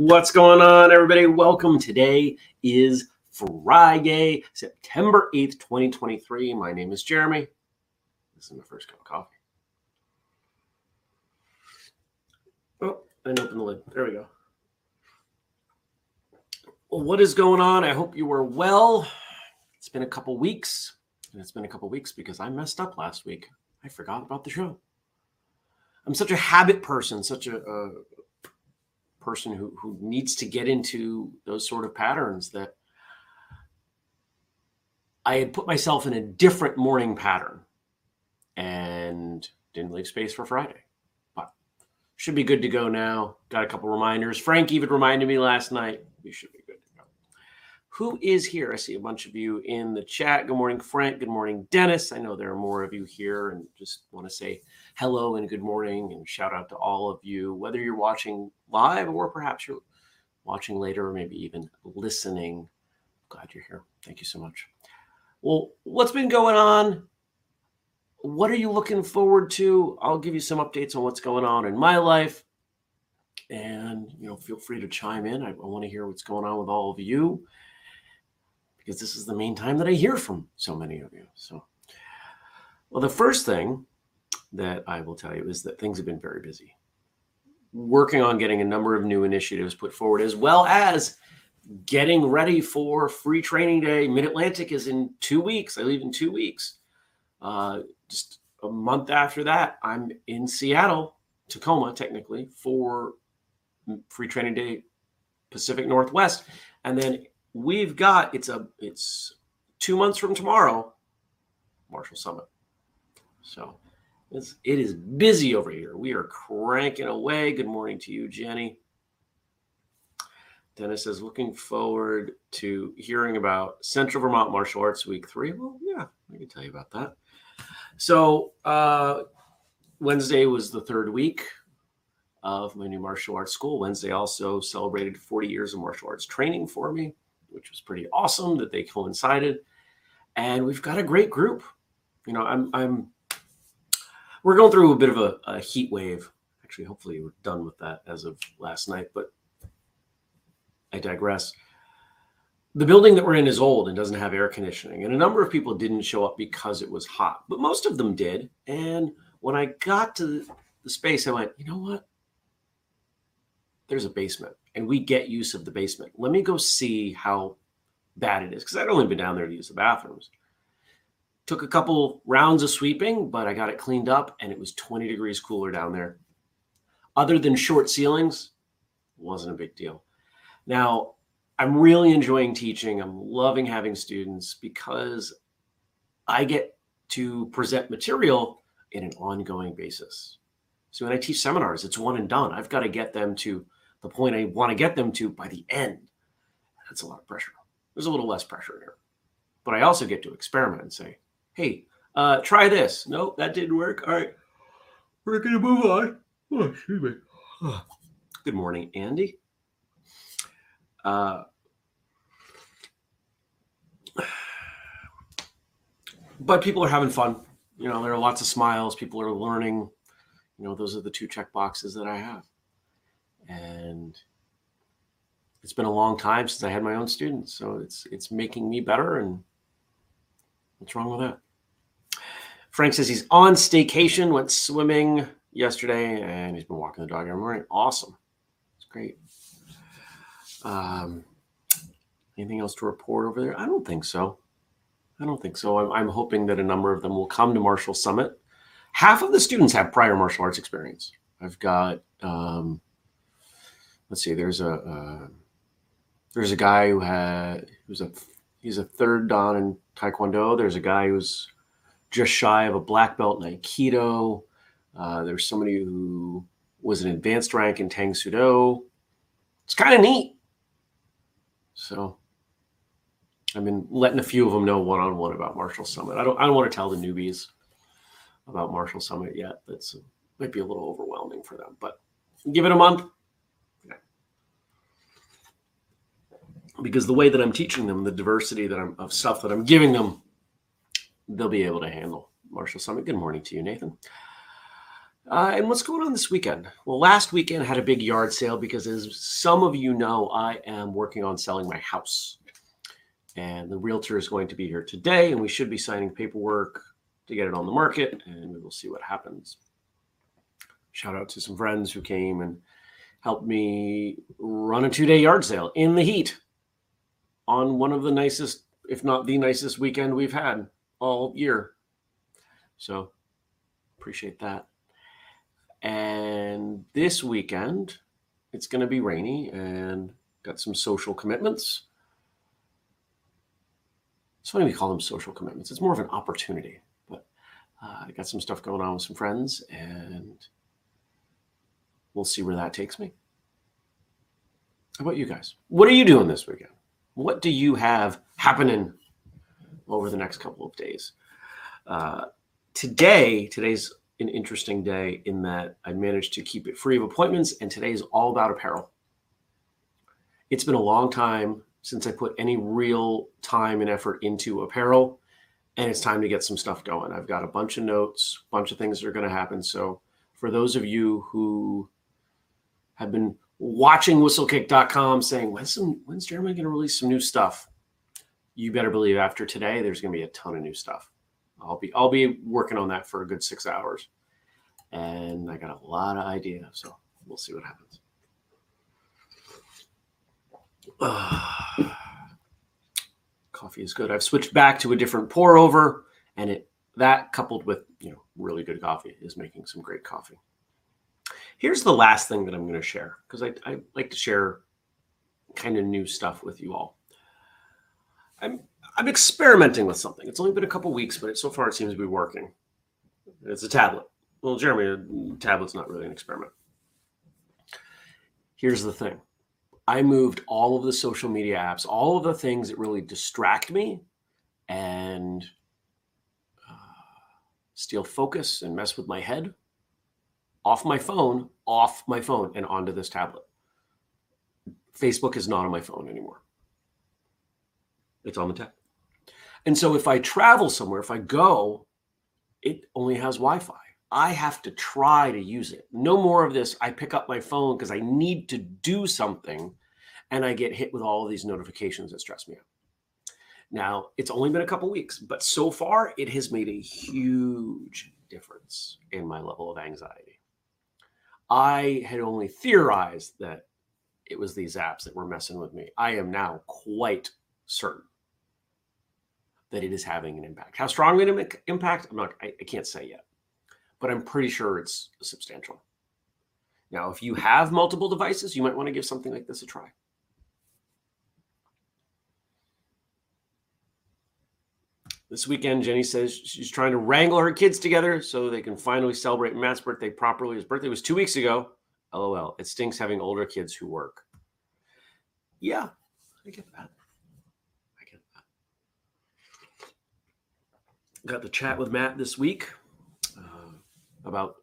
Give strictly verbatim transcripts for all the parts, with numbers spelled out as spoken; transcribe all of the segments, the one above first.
What's going on, everybody? Welcome. Today is Friday, September eighth, twenty twenty-three. My name is Jeremy. This is my first cup of coffee. Oh, I didn't open the lid. There we go. Well, what is going on? I hope you are well. It's been a couple weeks, and it's been a couple weeks because I messed up last week. I forgot about the show. I'm such a habit person, such a... a person who, who needs to get into those sort of patterns that I had put myself in a different morning pattern and didn't leave space for Friday, but should be good to go now. Got a couple reminders. Frank even reminded me last night. We should be good to go. Who is here? I see a bunch of you in the chat. Good morning, Frank. Good morning, Dennis. I know there are more of you here and just want to say hello and good morning and shout out to all of you, whether you're watching live or perhaps you're watching later or maybe even listening. Glad you're here. Thank you so much. Well, what's been going on? What are you looking forward to? I'll give you some updates on what's going on in my life. And, you know, feel free to chime in. I, I want to hear what's going on with all of you because this is the main time that I hear from so many of you. So, well, the first thing that I will tell you is that things have been very busy. Working on getting a number of new initiatives put forward, as well as getting ready for free training day. Mid-Atlantic is in two weeks. I leave in two weeks. Uh, just a month after that, I'm in Seattle, Tacoma, technically, for free training day, Pacific Northwest. And then we've got, it's a it's two months from tomorrow, Marshall Summit. So It's, it is busy over here. We are cranking away. Good morning to you, Jenny. Dennis says, looking forward to hearing about Central Vermont Martial Arts Week three. Well, yeah, I can tell you about that. So uh, Wednesday was the third week of my new martial arts school. Wednesday also celebrated forty years of martial arts training for me, which was pretty awesome that they coincided. And we've got a great group. You know, I'm I'm... We're going through a bit of a, a heat wave. Actually, hopefully we're done with that as of last night, but I digress. The building that we're in is old and doesn't have air conditioning. And a number of people didn't show up because it was hot, but most of them did. And when I got to the space, I went, you know what? There's a basement and we get use of the basement. Let me go see how bad it is, because I'd only been down there to use the bathrooms. Took a couple rounds of sweeping, but I got it cleaned up and it was twenty degrees cooler down there. Other than short ceilings, wasn't a big deal. Now, I'm really enjoying teaching. I'm loving having students because I get to present material in an ongoing basis. So when I teach seminars, it's one and done. I've got to get them to the point I want to get them to by the end. That's a lot of pressure. There's a little less pressure here, but I also get to experiment and say, hey, uh, try this. Nope, that didn't work. All right, we're going to move on. Oh, excuse me. Oh. Good morning, Andy. Uh, but people are having fun. You know, there are lots of smiles. People are learning. You know, those are the two check boxes that I have. And it's been a long time since I had my own students. So it's it's making me better. And what's wrong with that? Frank says he's on staycation, went swimming yesterday, and he's been walking the dog every morning. Awesome. It's great. Um, anything else to report over there? I don't think so. I don't think so. I'm, I'm hoping that a number of them will come to Marshall Summit. Half of the students have prior martial arts experience. I've got, um, let's see, there's a uh, there's a guy who had, who's a he's a third dan in Taekwondo. There's a guy who's just shy of a black belt in Aikido. Uh, there's somebody who was an advanced rank in Tang Soo Do. It's kind of neat. So I've been letting a few of them know one-on-one about Marshall Summit. I don't I don't want to tell the newbies about Marshall Summit yet. That's might be a little overwhelming for them, but give it a month. Yeah. Because the way that I'm teaching them, the diversity that I'm of stuff that I'm giving them, they'll be able to handle Marshall Summit. Good morning to you, Nathan. Uh, and what's going on this weekend? Well, last weekend I had a big yard sale because, as some of you know, I am working on selling my house. And the realtor is going to be here today, and we should be signing paperwork to get it on the market, and we will see what happens. Shout out to some friends who came and helped me run a two-day yard sale in the heat on one of the nicest, if not the nicest weekend we've had all year. So appreciate that. And this weekend, it's going to be rainy and got some social commitments. It's funny we call them social commitments. It's more of an opportunity. But uh, I got some stuff going on with some friends, and we'll see where that takes me. How about you guys? What are you doing this weekend? What do you have happening over the next couple of days? Uh, today, today's an interesting day in that I managed to keep it free of appointments, and today is all about apparel. It's been a long time since I put any real time and effort into apparel, and it's time to get some stuff going. I've got a bunch of notes, a bunch of things that are going to happen. So for those of you who have been watching whistlekick dot com saying, when's, some, when's Jeremy going to release some new stuff? You better believe after today, there's going to be a ton of new stuff. I'll be I'll be working on that for a good six hours. And I got a lot of ideas, so we'll see what happens. Uh, coffee is good. I've switched back to a different pour over, and it that coupled with, you know, really good coffee is making some great coffee. Here's the last thing that I'm going to share, because I, I like to share kind of new stuff with you all. I'm I'm experimenting with something. It's only been a couple weeks, but it, so far it seems to be working. It's a tablet. Well, Jeremy, a tablet's not really an experiment. Here's the thing. I moved all of the social media apps, all of the things that really distract me and uh, steal focus and mess with my head, off my phone, off my phone, and onto this tablet. Facebook is not on my phone anymore. It's on the tablet. And so if I travel somewhere, if I go, it only has Wi-Fi. I have to try to use it. No more of this, I pick up my phone because I need to do something, and I get hit with all of these notifications that stress me out. Now, it's only been a couple weeks, but so far it has made a huge difference in my level of anxiety. I had only theorized that it was these apps that were messing with me. I am now quite certain that it is having an impact. How strong an impact? I'm not, I, I can't say yet, but I'm pretty sure it's substantial. Now, if you have multiple devices, you might want to give something like this a try. This weekend, Jenny says she's trying to wrangle her kids together so they can finally celebrate Matt's birthday properly. His birthday was two weeks ago. L O L. It stinks having older kids who work. Yeah, I get that. Got to chat with Matt this week uh, about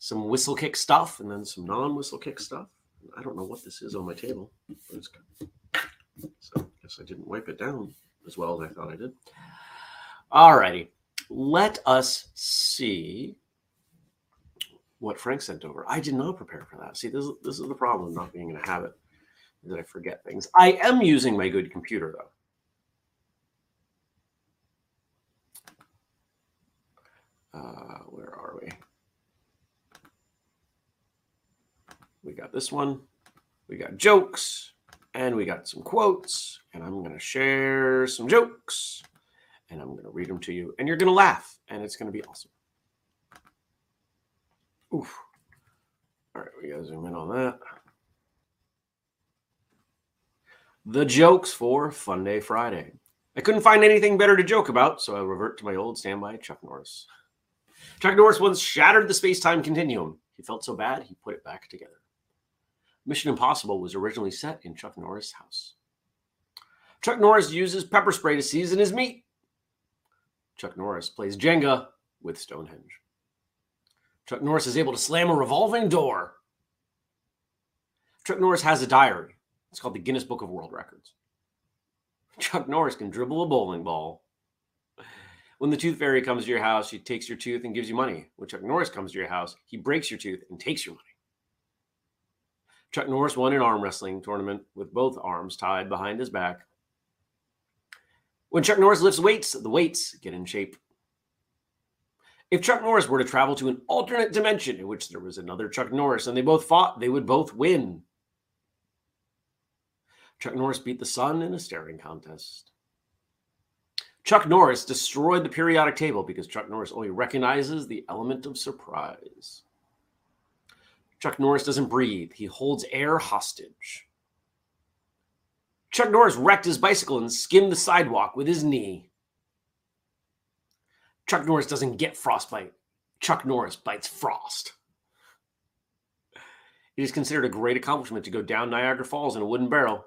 some whistle kick stuff and then some non-whistle kick stuff. I don't know what this is on my table. But it's good. So I guess I didn't wipe it down as well as I thought I did. All righty. Let us see what Frank sent over. I did not prepare for that. See, this, this is the problem of not being in a habit, that I forget things. I am using my good computer, though. Uh, where are we? We got this one. We got jokes, and we got some quotes, and I'm going to share some jokes, and I'm going to read them to you, and you're going to laugh, and it's going to be awesome. Oof. All right, we got to zoom in on that. The jokes for Fun Day Friday. I couldn't find anything better to joke about, so I revert to my old standby, Chuck Norris. Chuck Norris once shattered the space-time continuum. He felt so bad, he put it back together. Mission Impossible was originally set in Chuck Norris' house. Chuck Norris uses pepper spray to season his meat. Chuck Norris plays Jenga with Stonehenge. Chuck Norris is able to slam a revolving door. Chuck Norris has a diary. It's called the Guinness Book of World Records. Chuck Norris can dribble a bowling ball. When the tooth fairy comes to your house, she takes your tooth and gives you money. When Chuck Norris comes to your house, he breaks your tooth and takes your money. Chuck Norris won an arm wrestling tournament with both arms tied behind his back. When Chuck Norris lifts weights, the weights get in shape. If Chuck Norris were to travel to an alternate dimension in which there was another Chuck Norris and they both fought, they would both win. Chuck Norris beat the sun in a staring contest. Chuck Norris destroyed the periodic table because Chuck Norris only recognizes the element of surprise. Chuck Norris doesn't breathe. He holds air hostage. Chuck Norris wrecked his bicycle and skimmed the sidewalk with his knee. Chuck Norris doesn't get frostbite. Chuck Norris bites frost. It is considered a great accomplishment to go down Niagara Falls in a wooden barrel.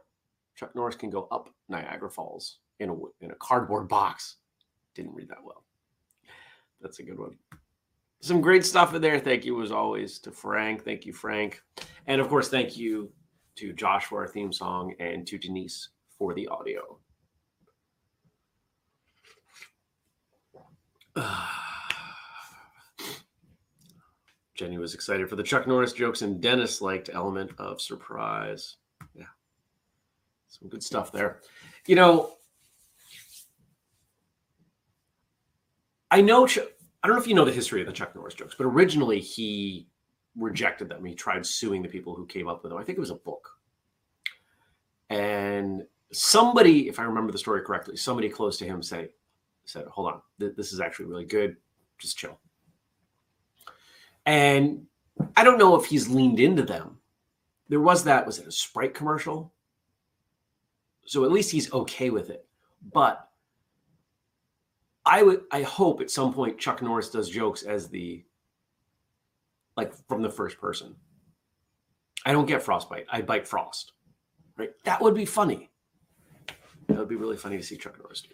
Chuck Norris can go up Niagara Falls in a, in a cardboard box. Didn't read that well. That's a good one. Some great stuff in there. Thank you, as always, to Frank. Thank you, Frank. And, of course, thank you to Josh for our theme song and to Denise for the audio. Jenny was excited for the Chuck Norris jokes, and Dennis liked element of surprise. Yeah. Some good stuff there. You know, I know... Ch- I don't know if you know the history of the Chuck Norris jokes, but originally he rejected them. He tried suing the people who came up with them. I think it was a book. And somebody, if I remember the story correctly, somebody close to him say, said, hold on, th- this is actually really good. Just chill. And I don't know if he's leaned into them. There was that, was it a Sprite commercial? So at least he's okay with it. But I would, I hope at some point Chuck Norris does jokes as the, like from the first person. I don't get frostbite. I bite frost, right? That would be funny. That would be really funny to see Chuck Norris do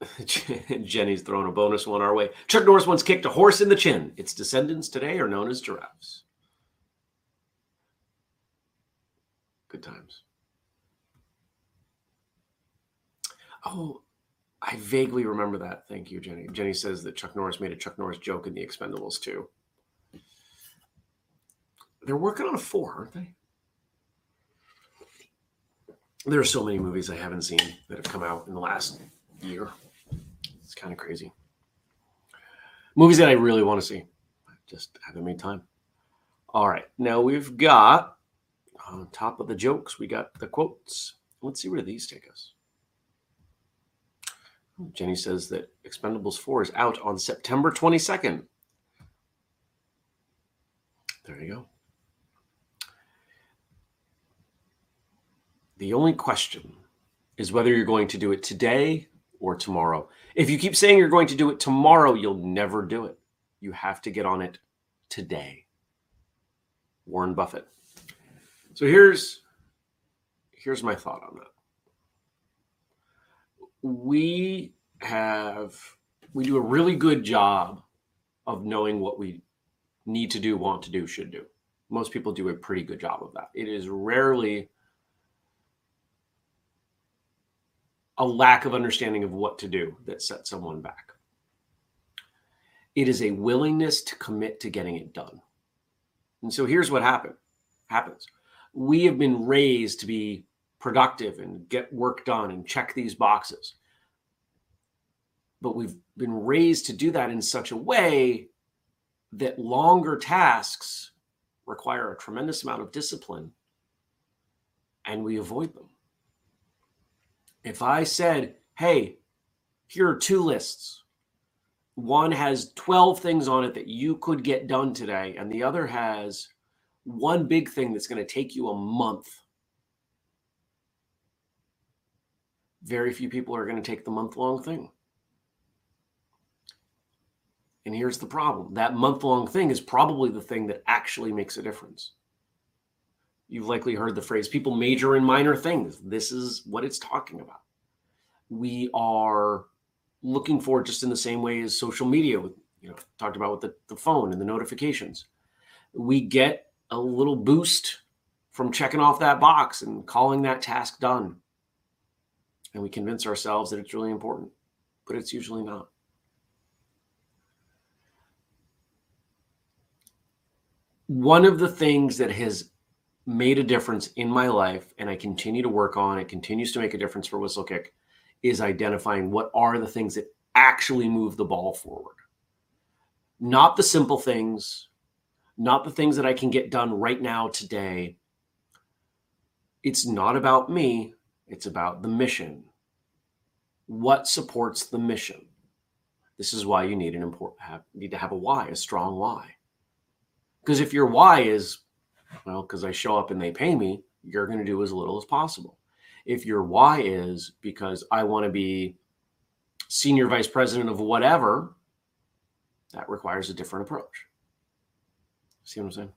that. Jenny's throwing a bonus one our way. Chuck Norris once kicked a horse in the chin. Its descendants today are known as giraffes. Good times. Oh, I vaguely remember that. Thank you, Jenny. Jenny says that Chuck Norris made a Chuck Norris joke in The Expendables too. They're working on a four, aren't they? There are so many movies I haven't seen that have come out in the last year. It's kind of crazy. Movies that I really want to see. I just haven't made time. All right. Now we've got, on top of the jokes, we got the quotes. Let's see where these take us. Jenny says that Expendables four is out on September twenty-second. There you go. The only question is whether you're going to do it today or tomorrow. If you keep saying you're going to do it tomorrow, you'll never do it. You have to get on it today. Warren Buffett. So here's, here's my thought on that. We have, we do a really good job of knowing what we need to do, want to do, should do. Most people do a pretty good job of that. It is rarely a lack of understanding of what to do that sets someone back. It is a willingness to commit to getting it done. And so here's what happened, happens. We have been raised to be productive and get work done and check these boxes. But we've been raised to do that in such a way that longer tasks require a tremendous amount of discipline and we avoid them. If I said, hey, here are two lists. One has twelve things on it that you could get done today, and the other has one big thing that's going to take you a month. very few people are going to take the month-long thing. And here's the problem. That month-long thing is probably the thing that actually makes a difference. You've likely heard the phrase, people major in minor things. This is what it's talking about. We are looking for it just in the same way as social media, you know, talked about with the, the phone and the notifications. We get a little boost from checking off that box and calling that task done. And we convince ourselves that it's really important, but it's usually not. One of the things that has made a difference in my life, and I continue to work on, it continues to make a difference for Whistlekick, is identifying what are the things that actually move the ball forward. Not the simple things, not the things that I can get done right now today. It's not about me. It's about the mission. What supports the mission? This is why you need an important, have, need to have a why, a strong why. Because if your why is, well, because I show up and they pay me, you're going to do as little as possible. If your why is because I want to be senior vice president of whatever, that requires a different approach. See what I'm saying?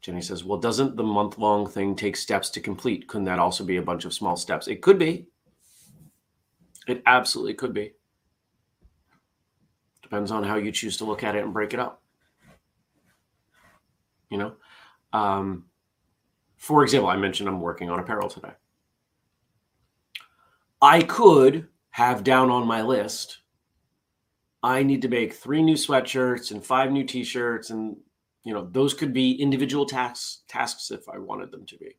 Jenny says, well, doesn't the month-long thing take steps to complete? Couldn't that also be a bunch of small steps? It could be. It absolutely could be. Depends on how you choose to look at it and break it up. You know, um, for example, I mentioned I'm working on apparel today. I could have down on my list, I need to make three new sweatshirts and five new t-shirts and you know, those could be individual tasks, tasks if I wanted them to be.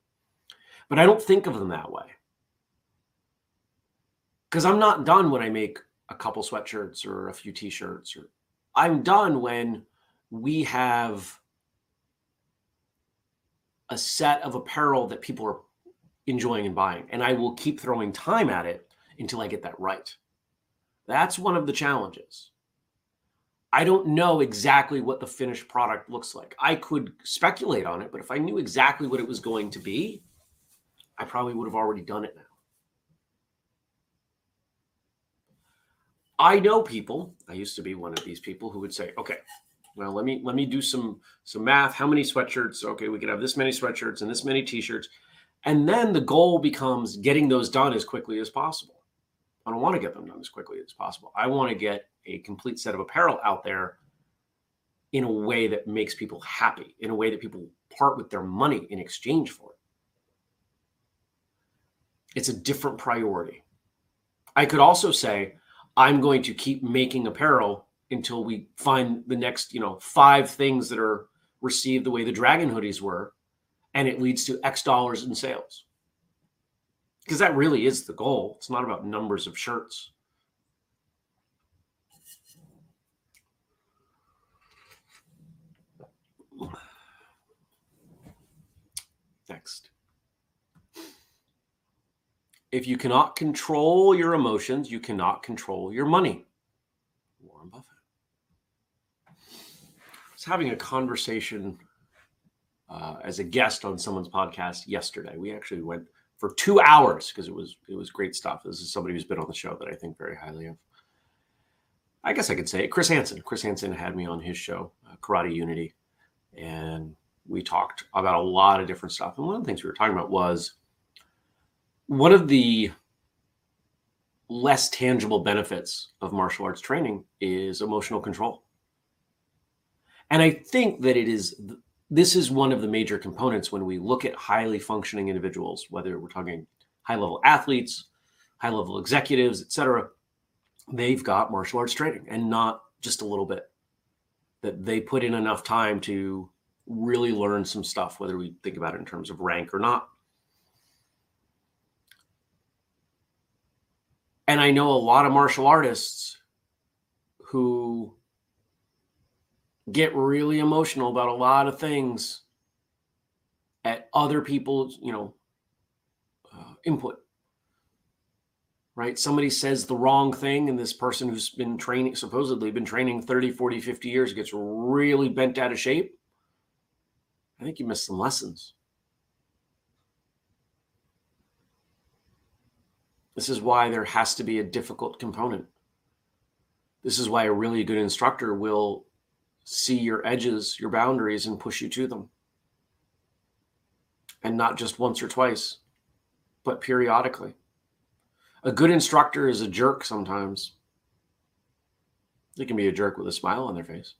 But I don't think of them that way. Because I'm not done when I make a couple sweatshirts or a few t-shirts. Or I'm done when we have a set of apparel that people are enjoying and buying. And I will keep throwing time at it until I get that right. That's one of the challenges. I don't know exactly what the finished product looks like. I could speculate on it, but if I knew exactly what it was going to be, I probably would have already done it now. I know people, I used to be one of these people who would say, okay, well, let me let me do some, some math. How many sweatshirts? Okay, we could have this many sweatshirts and this many t-shirts. And then the goal becomes getting those done as quickly as possible. I don't want to get them done as quickly as possible. I want to get a complete set of apparel out there in a way that makes people happy, in a way that people part with their money in exchange for it. It's a different priority. I could also say, I'm going to keep making apparel until we find the next, you know, five things that are received the way the dragon hoodies were, and it leads to X dollars in sales. Because that really is the goal. It's not about numbers of shirts. Next. If you cannot control your emotions, you cannot control your money. Warren Buffett. I was having a conversation uh, as a guest on someone's podcast yesterday. We actually went for two hours because it was it was great stuff. This is somebody who's been on the show that I think very highly of. I guess I could say it. Chris Hansen. Chris Hansen had me on his show, uh, Karate Unity, and we talked about a lot of different stuff. And one of the things we were talking about was one of the less tangible benefits of martial arts training is emotional control. And I think that it is, this is one of the major components when we look at highly functioning individuals, whether we're talking high-level athletes, high-level executives, et cetera, they've got martial arts training and not just a little bit, that they put in enough time to really learn some stuff, whether we think about it in terms of rank or not. And I know a lot of martial artists who get really emotional about a lot of things at other people's, you know, uh, input, right? Somebody says the wrong thing and this person who's been training, supposedly been training thirty, forty, fifty years gets really bent out of shape I think you missed some lessons. This is why there has to be a difficult component. This is why a really good instructor will see your edges, your boundaries, and push you to them. And not just once or twice, but periodically. A good instructor is a jerk sometimes. They can be a jerk with a smile on their face.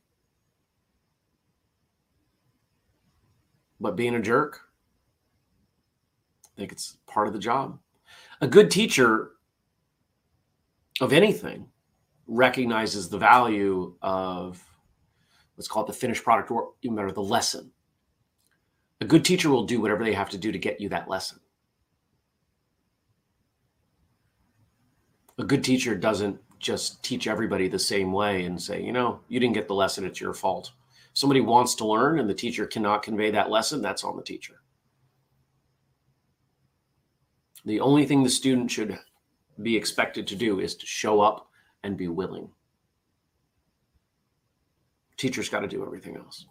But being a jerk, I think it's part of the job. A good teacher of anything recognizes the value of, let's call it the finished product, or even better, the lesson. A good teacher will do whatever they have to do to get you that lesson. A good teacher doesn't just teach everybody the same way and say, you know, you didn't get the lesson, it's your fault. If somebody wants to learn and the teacher cannot convey that lesson, that's on the teacher. The only thing the student should be expected to do is to show up and be willing. Teacher's got to do everything else.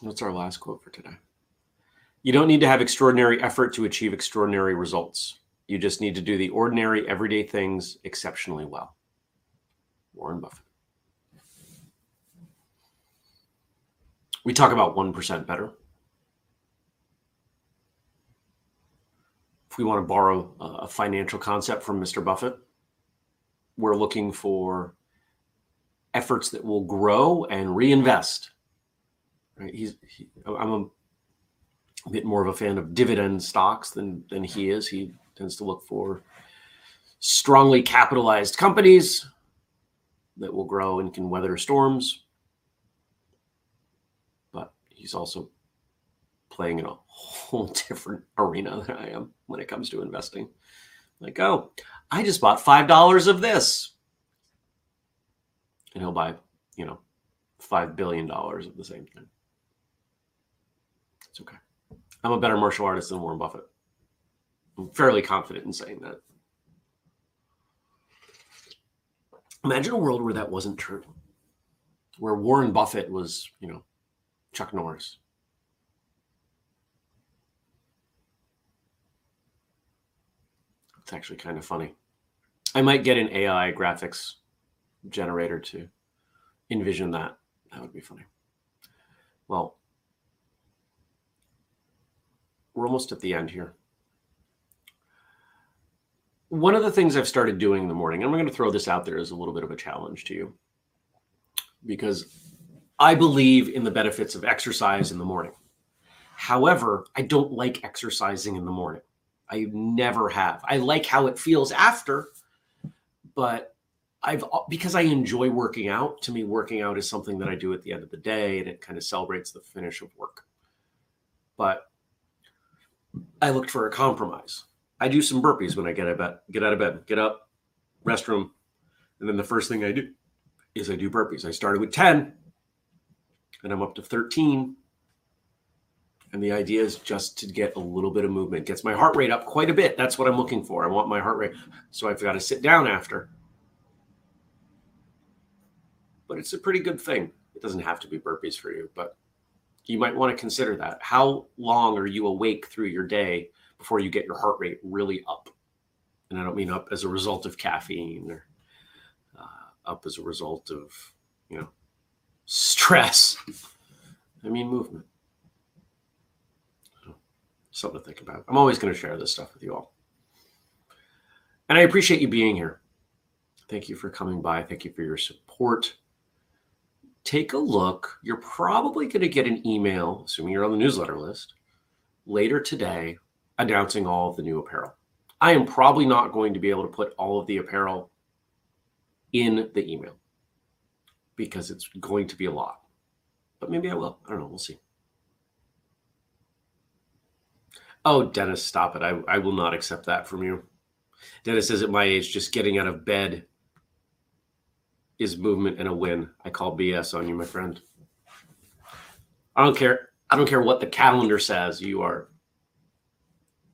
What's our last quote for today? You don't need to have extraordinary effort to achieve extraordinary results. You just need to do the ordinary, everyday things exceptionally well. Warren Buffett. We talk about one percent better. If we want to borrow a financial concept from Mister Buffett, we're looking for efforts that will grow and reinvest. Right? He's, he, I'm a bit more of a fan of dividend stocks than, than he is. He tends to look for strongly capitalized companies that will grow and can weather storms. He's also playing in a whole different arena than I am when it comes to investing. Like, oh, I just bought five dollars of this. And he'll buy, you know, five billion dollars of the same thing. It's okay. I'm a better martial artist than Warren Buffett. I'm fairly confident in saying that. Imagine a world where that wasn't true. Where Warren Buffett was, you know, Chuck Norris. It's actually kind of funny. I might get an A I graphics generator to envision that. That would be funny. Well, we're almost at the end here. One of the things I've started doing in the morning, and I'm going to throw this out there as a little bit of a challenge to you, because I believe in the benefits of exercise in the morning. However, I don't like exercising in the morning. I never have. I like how it feels after, but I've because I enjoy working out. To me, working out is something that I do at the end of the day, and it kind of celebrates the finish of work. But I looked for a compromise. I do some burpees when I get out of bed, get up, restroom, and then the first thing I do is I do burpees. I started with ten. And I'm up to thirteen. And the idea is just to get a little bit of movement. Gets my heart rate up quite a bit. That's what I'm looking for. I want my heart rate. So I've got to sit down after. But it's a pretty good thing. It doesn't have to be burpees for you, but you might want to consider that. How long are you awake through your day before you get your heart rate really up? And I don't mean up as a result of caffeine or uh, up as a result of, you know, stress. I mean, movement. Something to think about. I'm always going to share this stuff with you all. And I appreciate you being here. Thank you for coming by. Thank you for your support. Take a look. You're probably going to get an email, assuming you're on the newsletter list, later today announcing all of the new apparel. I am probably not going to be able to put all of the apparel in the email, because it's going to be a lot, but maybe I will. I don't know. We'll see. Oh, Dennis, stop it. I, I will not accept that from you. Dennis says at my age, just getting out of bed is movement and a win. I call B S on you, my friend. I don't care. I don't care what the calendar says. You are,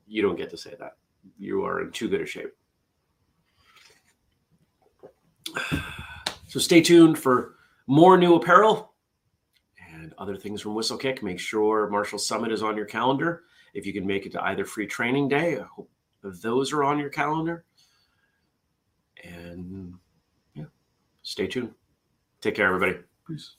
you don't get to say that. You are in too good a shape. So stay tuned for more new apparel and other things from Whistlekick. Make sure Marshall Summit is on your calendar. If you can make it to either free training day, I hope those are on your calendar. And yeah, stay tuned. Take care, everybody. Peace.